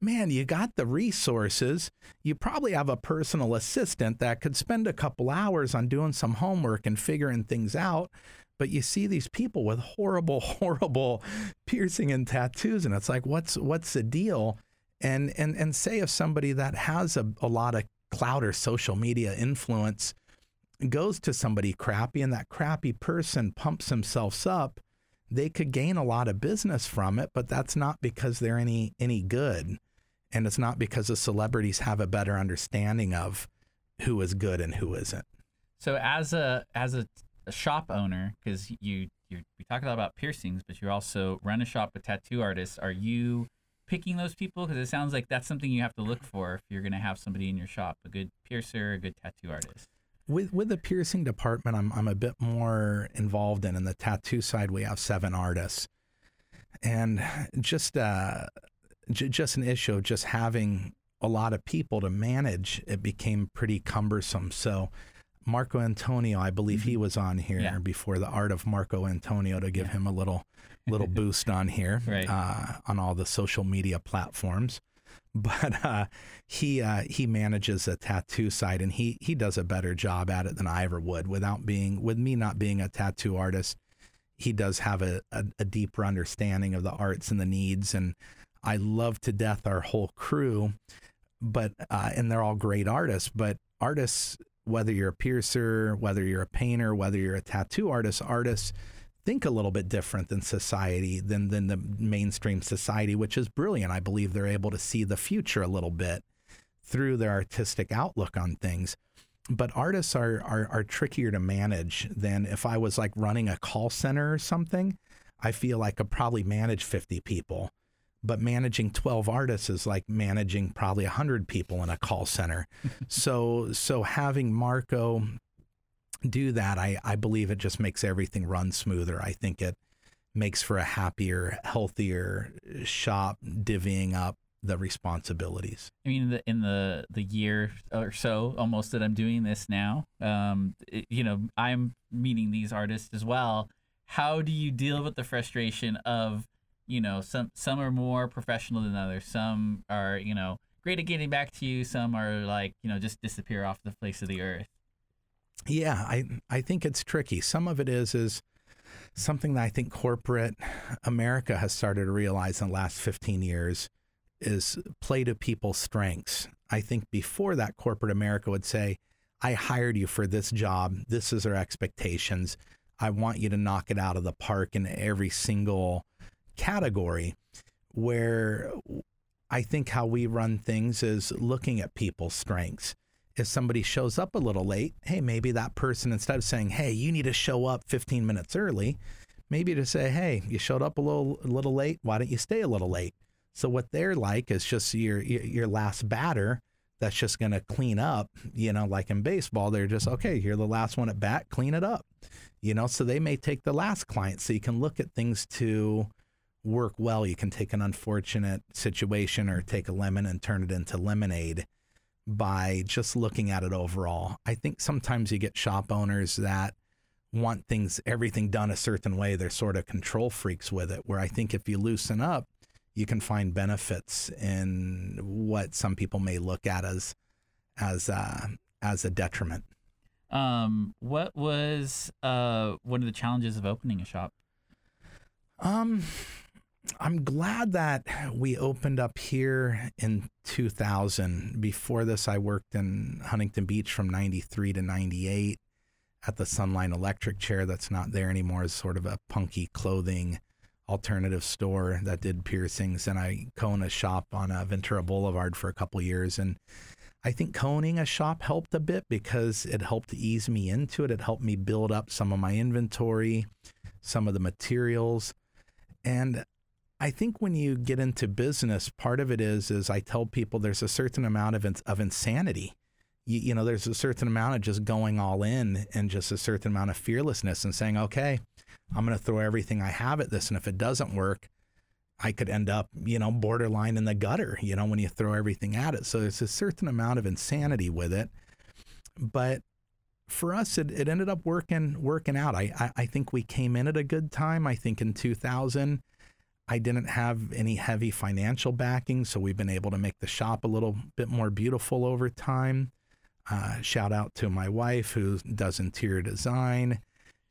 man, you got the resources. You probably have a personal assistant that could spend a couple hours on doing some homework and figuring things out. But you see these people with horrible, horrible piercing and tattoos, and it's like, what's what's the deal? And and and say if somebody that has a, a lot of clout or social media influence goes to somebody crappy, and that crappy person pumps themselves up, they could gain a lot of business from it, but that's not because they're any any good, and it's not because the celebrities have a better understanding of who is good and who isn't. So as a as a a shop owner, because you you're, we talk a lot about piercings, but you also run a shop with tattoo artists. Are you picking those people? Because it sounds like that's something you have to look for if you're going to have somebody in your shop, a good piercer, a good tattoo artist. With with the piercing department, I'm I'm a bit more involved in. In the tattoo side, we have seven artists, and just uh j- just an issue of just having a lot of people to manage. It became pretty cumbersome, so. Marco Antonio, I believe he was on here yeah. before the Art of Marco Antonio to give yeah. him a little little boost on here right. uh, on all the social media platforms. But uh, he uh, he manages a tattoo site, and he he does a better job at it than I ever would. Without being with me not being a tattoo artist, he does have a, a, a deeper understanding of the arts and the needs. And I love to death our whole crew, but uh, and they're all great artists. But artists. Whether you're a piercer, whether you're a painter, whether you're a tattoo artist, artists think a little bit different than society, than than the mainstream society, which is brilliant. I believe they're able to see the future a little bit through their artistic outlook on things. But artists are are, are trickier to manage than if I was like running a call center or something. I feel like I could probably manage fifty people, but managing twelve artists is like managing probably one hundred people in a call center. so so having Marco do that, I, I believe it just makes everything run smoother. I think it makes for a happier, healthier shop, divvying up the responsibilities. I mean, in the, in the, the year or so almost that I'm doing this now, um, it, you know, I'm meeting these artists as well. How do you deal with the frustration of, you know, some some are more professional than others. Some are, you know, great at getting back to you. Some are like, you know, just disappear off the face of the earth. Yeah, I I think it's tricky. Some of it is is something that I think corporate America has started to realize in the last fifteen years is play to people's strengths. I think before that, corporate America would say, I hired you for this job. This is our expectations. I want you to knock it out of the park in every single category, where I think how we run things is looking at people's strengths. If somebody shows up a little late, hey, maybe that person, instead of saying, hey, you need to show up fifteen minutes early, maybe to say, hey, you showed up a little a little late. Why don't you stay a little late? So what they're like is just your your last batter that's just going to clean up, you know, like in baseball, they're just, okay, you're the last one at bat, clean it up, you know, so they may take the last client. So you can look at things to work well. You can take an unfortunate situation or take a lemon and turn it into lemonade by just looking at it overall. I think sometimes you get shop owners that want things, everything done a certain way. They're sort of control freaks with it, where I think if you loosen up, you can find benefits in what some people may look at as as uh, as a detriment. Um, what was uh, one of the challenges of opening a shop? Um, I'm glad that we opened up here in two thousand. Before this, I worked in Huntington Beach from ninety-three to ninety-eight at the Sunline Electric Chair. That's not there anymore. It's sort of a punky clothing alternative store that did piercings, and I co-owned a shop on uh, Ventura Boulevard for a couple years. And I think co-owning a shop helped a bit because it helped ease me into it. It helped me build up some of my inventory, some of the materials. And I think when you get into business, part of it is, is I tell people there's a certain amount of, of insanity. You, you know, there's a certain amount of just going all in and just a certain amount of fearlessness and saying, okay, I'm going to throw everything I have at this. And if it doesn't work, I could end up, you know, borderline in the gutter, you know, when you throw everything at it. So there's a certain amount of insanity with it. But for us, it, it ended up working, working out. I, I, I think we came in at a good time. I think in two thousand, I didn't have any heavy financial backing. So we've been able to make the shop a little bit more beautiful over time. Uh, shout out to my wife who does interior design.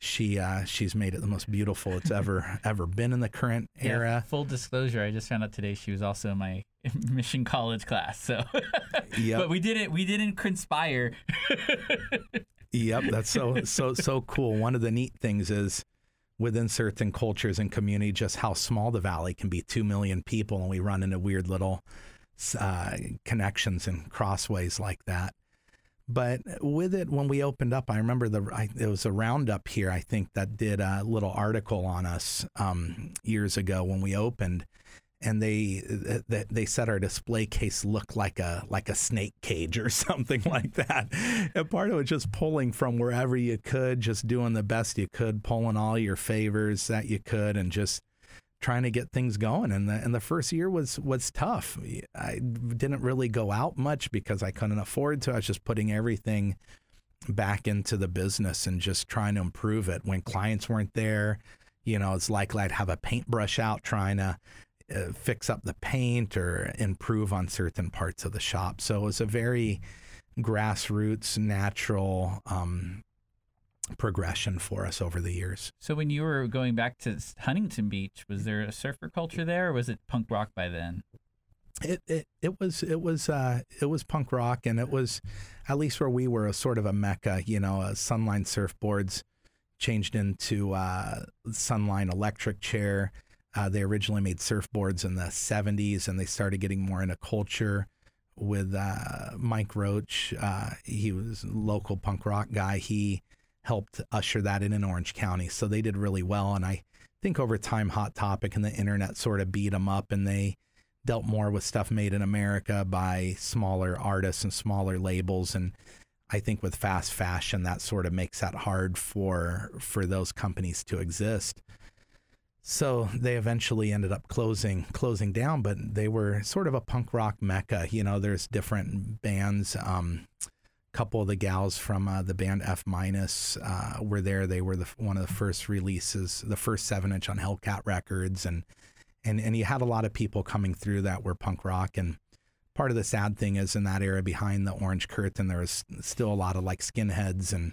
She uh, she's made it the most beautiful it's ever ever been in the current yeah, era. Full disclosure, I just found out today she was also in my Mission College class. So, yep. But we didn't we didn't conspire. Yep, that's so so so cool. One of the neat things is within certain cultures and community, just how small the valley can be. Two million people, and we run into weird little uh, connections and crossways like that. But with it, when we opened up, I remember the I, it was a roundup here, I think, that did a little article on us um, years ago when we opened, and they they, they said our display case looked like a like a snake cage or something like that. And part of it just pulling from wherever you could, just doing the best you could, pulling all your favors that you could, and just trying to get things going. And the and the first year was was tough. I didn't really go out much because I couldn't afford to. I was just putting everything back into the business and just trying to improve it. When clients weren't there, you know, it's likely I'd have a paintbrush out trying to uh, fix up the paint or improve on certain parts of the shop. So it was a very grassroots, natural um progression for us over the years. So when you were going back to Huntington Beach, was there a surfer culture there, or was it punk rock by then? It it, it was it was uh, it was punk rock, and it was, at least where we were, a sort of a mecca. You know, uh, Sunline Surfboards changed into uh, Sunline Electric Chair. Uh, they originally made surfboards in the seventies, and they started getting more into culture with uh, Mike Roach. Uh, he was a local punk rock guy. He helped usher that in in Orange County. So they did really well. And I think over time, Hot Topic and the internet sort of beat them up, and they dealt more with stuff made in America by smaller artists and smaller labels. And I think with fast fashion, that sort of makes that hard for, for those companies to exist. So they eventually ended up closing, closing down, but they were sort of a punk rock mecca. You know, there's different bands, um, couple of the gals from uh, the band F Minus uh, were there. They were the one of the first releases, the first seven inch on Hellcat Records, and and and you had a lot of people coming through that were punk rock. And part of the sad thing is, in that era behind the Orange Curtain, there was still a lot of like skinheads and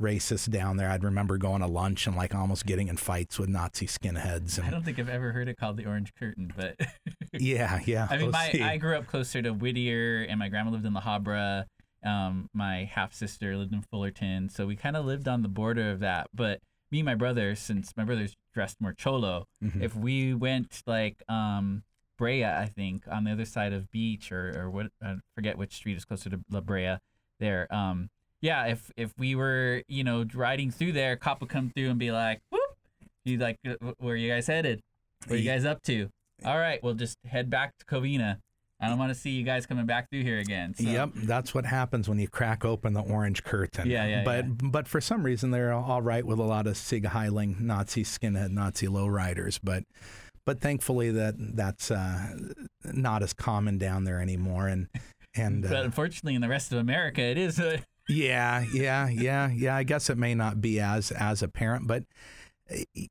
racists down there. I'd remember going to lunch and like almost getting in fights with Nazi skinheads. And I don't think I've ever heard it called the Orange Curtain, but Yeah, yeah. I mean, my, I grew up closer to Whittier, and my grandma lived in La Habra. Um, my half-sister lived in Fullerton, so we kind of lived on the border of that. But me and my brother, since my brother's dressed more cholo, mm-hmm. if we went, like, um, Brea, I think, on the other side of Beach, or, or what, I forget which street is closer to La Brea there. Um, yeah, if, if we were, you know, riding through there, a cop would come through and be like, whoop, he's like, where are you guys headed? What are you guys up to? All right, we'll just head back to Covina. I don't want to see you guys coming back through here again. So. Yep, that's what happens when you crack open the Orange Curtain. Yeah, yeah, But yeah. but for some reason, they're all right with a lot of Sig Heiling, Nazi skinhead, Nazi lowriders. But but thankfully, that that's uh, not as common down there anymore. And and But uh, unfortunately, in the rest of America, it is. A... yeah, yeah, yeah, yeah. I guess it may not be as, as apparent, but...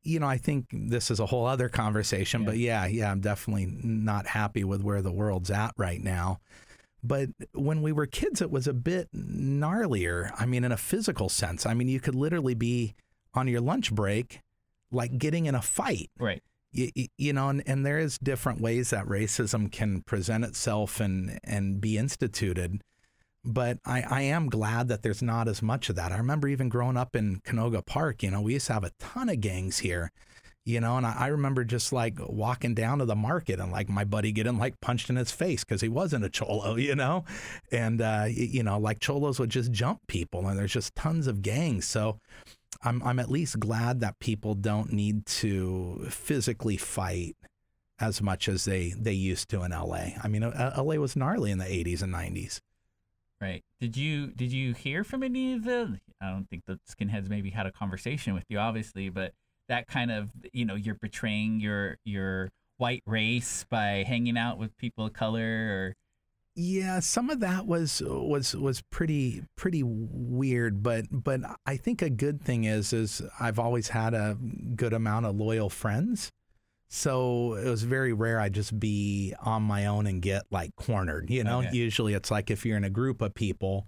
You know, I think this is a whole other conversation, yeah. but yeah, yeah, I'm definitely not happy with where the world's at right now. But when we were kids, it was a bit gnarlier. I mean, in a physical sense. I mean, you could literally be on your lunch break, like getting in a fight. Right. You, you know, and, and there is different ways that racism can present itself and, and be instituted. But I, I am glad that there's not as much of that. I remember even growing up in Canoga Park, you know, we used to have a ton of gangs here, you know, and I, I remember just like walking down to the market and like my buddy getting like punched in his face because he wasn't a cholo, you know, and, uh, you know, like cholos would just jump people and there's just tons of gangs. So I'm, I'm at least glad that people don't need to physically fight as much as they, they used to in L A. I mean, L A was gnarly in the eighties and nineties. Right. Did you did you hear from any of the, I don't think the skinheads maybe had a conversation with you, obviously, but that kind of, you know, you're betraying your your white race by hanging out with people of color or. Yeah, some of that was was was pretty pretty weird. But but I think a good thing is, is I've always had a good amount of loyal friends. So it was very rare I'd just be on my own and get like cornered, you know, okay. Usually it's like if you're in a group of people,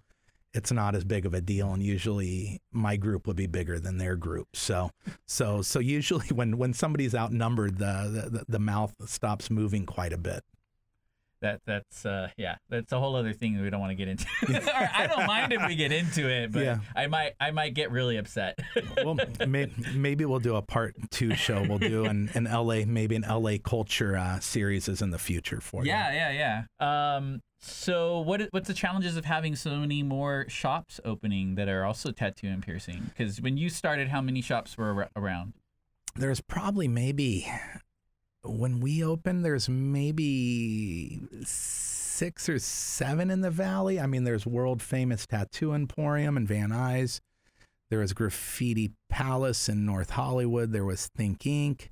it's not as big of a deal. And usually my group would be bigger than their group. So so so usually when when somebody's outnumbered, the the, the mouth stops moving quite a bit. That that's uh, yeah, that's a whole other thing that we don't want to get into. Or I don't mind if we get into it, but yeah. I might I might get really upset. Well, may, maybe we'll do a part two show. We'll do an, an L A, maybe an L A culture uh, series is in the future for you. Yeah, yeah, yeah. Um, so what what's the challenges of having so many more shops opening that are also tattoo and piercing? Because when you started, how many shops were around? There's probably maybe. When we opened, there's maybe six or seven in the valley. I mean, there's world-famous Tattoo Emporium in Van Nuys. There was Graffiti Palace in North Hollywood. There was Think Incorporated.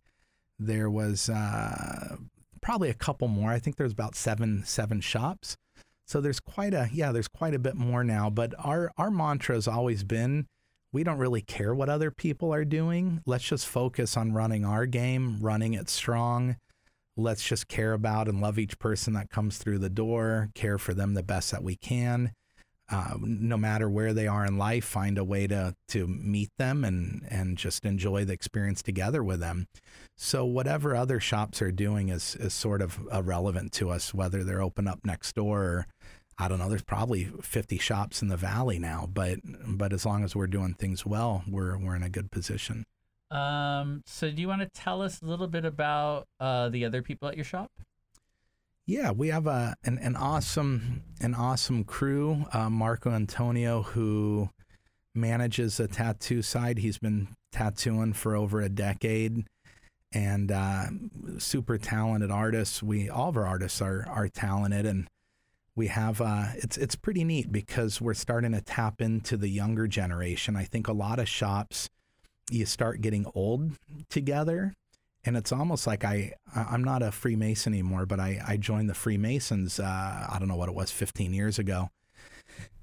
There was uh, probably a couple more. I think there's about seven seven shops. So there's quite a yeah, there's quite a bit more now. But our our mantra has always been, we don't really care what other people are doing. Let's just focus on running our game, running it strong. Let's just care about and love each person that comes through the door, care for them the best that we can. Uh, no matter where they are in life, find a way to to meet them and, and just enjoy the experience together with them. So whatever other shops are doing is, is sort of irrelevant to us, whether they're open up next door or I don't know, there's probably fifty shops in the valley now, but but as long as we're doing things well, we're we're in a good position. Um, so do you want to tell us a little bit about uh, the other people at your shop? Yeah, we have a an, an awesome an awesome crew. Uh, Marco Antonio, who manages the tattoo side, he's been tattooing for over a decade. And uh, super talented artists. We all of our artists are are talented, and we have, uh, it's it's pretty neat because we're starting to tap into the younger generation. I think a lot of shops, you start getting old together, and it's almost like I, I'm not a Freemason anymore, but I, I joined the Freemasons, uh, I don't know what it was, fifteen years ago.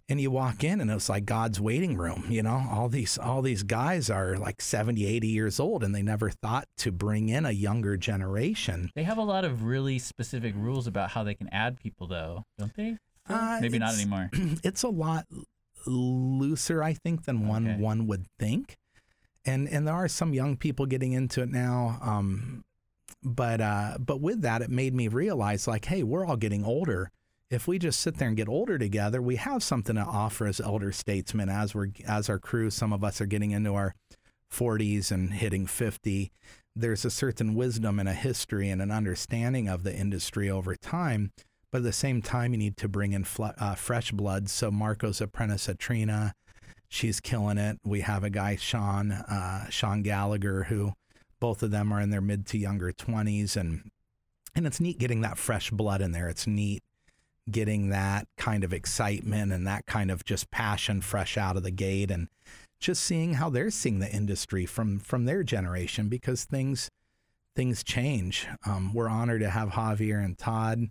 And you walk in and it's like God's waiting room, you know, all these all these guys are like seventy, eighty years old and they never thought to bring in a younger generation. They have a lot of really specific rules about how they can add people though, don't they? Uh, Maybe not anymore. It's a lot looser, I think, than one, okay. one would think. And and there are some young people getting into it now. Um, But uh, but with that, it made me realize, like, hey, we're all getting older. If we just sit there and get older together, we have something to offer as elder statesmen. As we're as our crew, some of us are getting into our forties and hitting fifty. There's a certain wisdom and a history and an understanding of the industry over time. But at the same time, you need to bring in fl- uh, fresh blood. So Marco's apprentice at Trina, she's killing it. We have a guy, Sean, uh, Sean Gallagher, who both of them are in their mid to younger twenties. And, and it's neat getting that fresh blood in there. It's neat getting that kind of excitement and that kind of just passion fresh out of the gate, and just seeing how they're seeing the industry from from their generation, because things things change. Um, we're honored to have Javier and Todd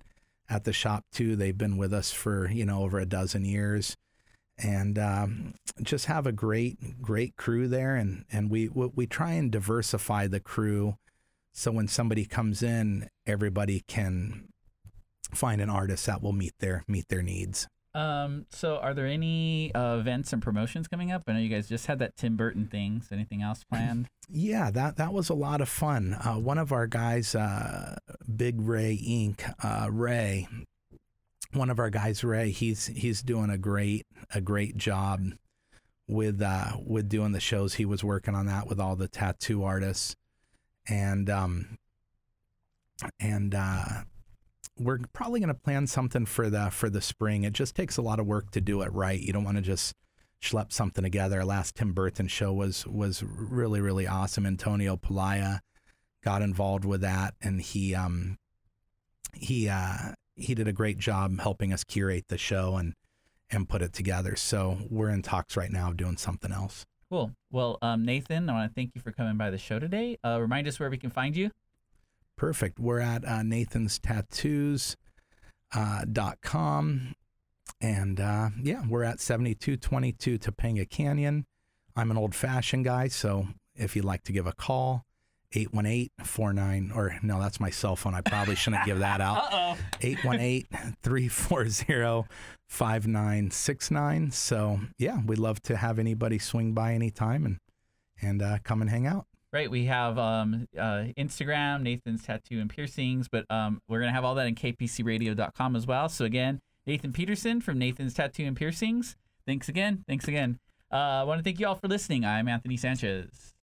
at the shop too. They've been with us for, you know, over a dozen years, and um, just have a great great crew there. And and we we try and diversify the crew, so when somebody comes in, everybody can find an artist that will meet their meet their needs. Um, so are there any uh, events and promotions coming up? I know you guys just had that Tim Burton thing. So anything else planned? Yeah, that, that was a lot of fun. Uh, one of our guys, uh, Big Ray Incorporated, uh, Ray, one of our guys, Ray, he's he's doing a great a great job with uh, with doing the shows. He was working on that with all the tattoo artists, and um, and uh. We're probably going to plan something for the for the spring. It just takes a lot of work to do it right. You don't want to just schlep something together. Our last Tim Burton show was was really, really awesome. Antonio Palaya got involved with that, and he um he uh he did a great job helping us curate the show and and put it together. So we're in talks right now of doing something else. Cool. Well, um, Nathan, I want to thank you for coming by the show today. Uh, remind us where we can find you. Perfect. We're at uh, Nathan's Tattoos uh, dot com, and uh, yeah, we're at seventy-two twenty-two Topanga Canyon. I'm an old-fashioned guy, so if you'd like to give a call, eight one eight four nine, or no, that's my cell phone. I probably shouldn't give that out. eight one eight three four zero five nine six nine. So yeah, we'd love to have anybody swing by anytime and and uh, come and hang out. Right, we have um, uh, Instagram, Nathan's Tattoo and Piercings, but um, we're going to have all that in k p c radio dot com as well. So again, Nathan Peterson from Nathan's Tattoo and Piercings. Thanks again. Thanks again. Uh, I want to thank you all for listening. I'm Anthony Sanchez.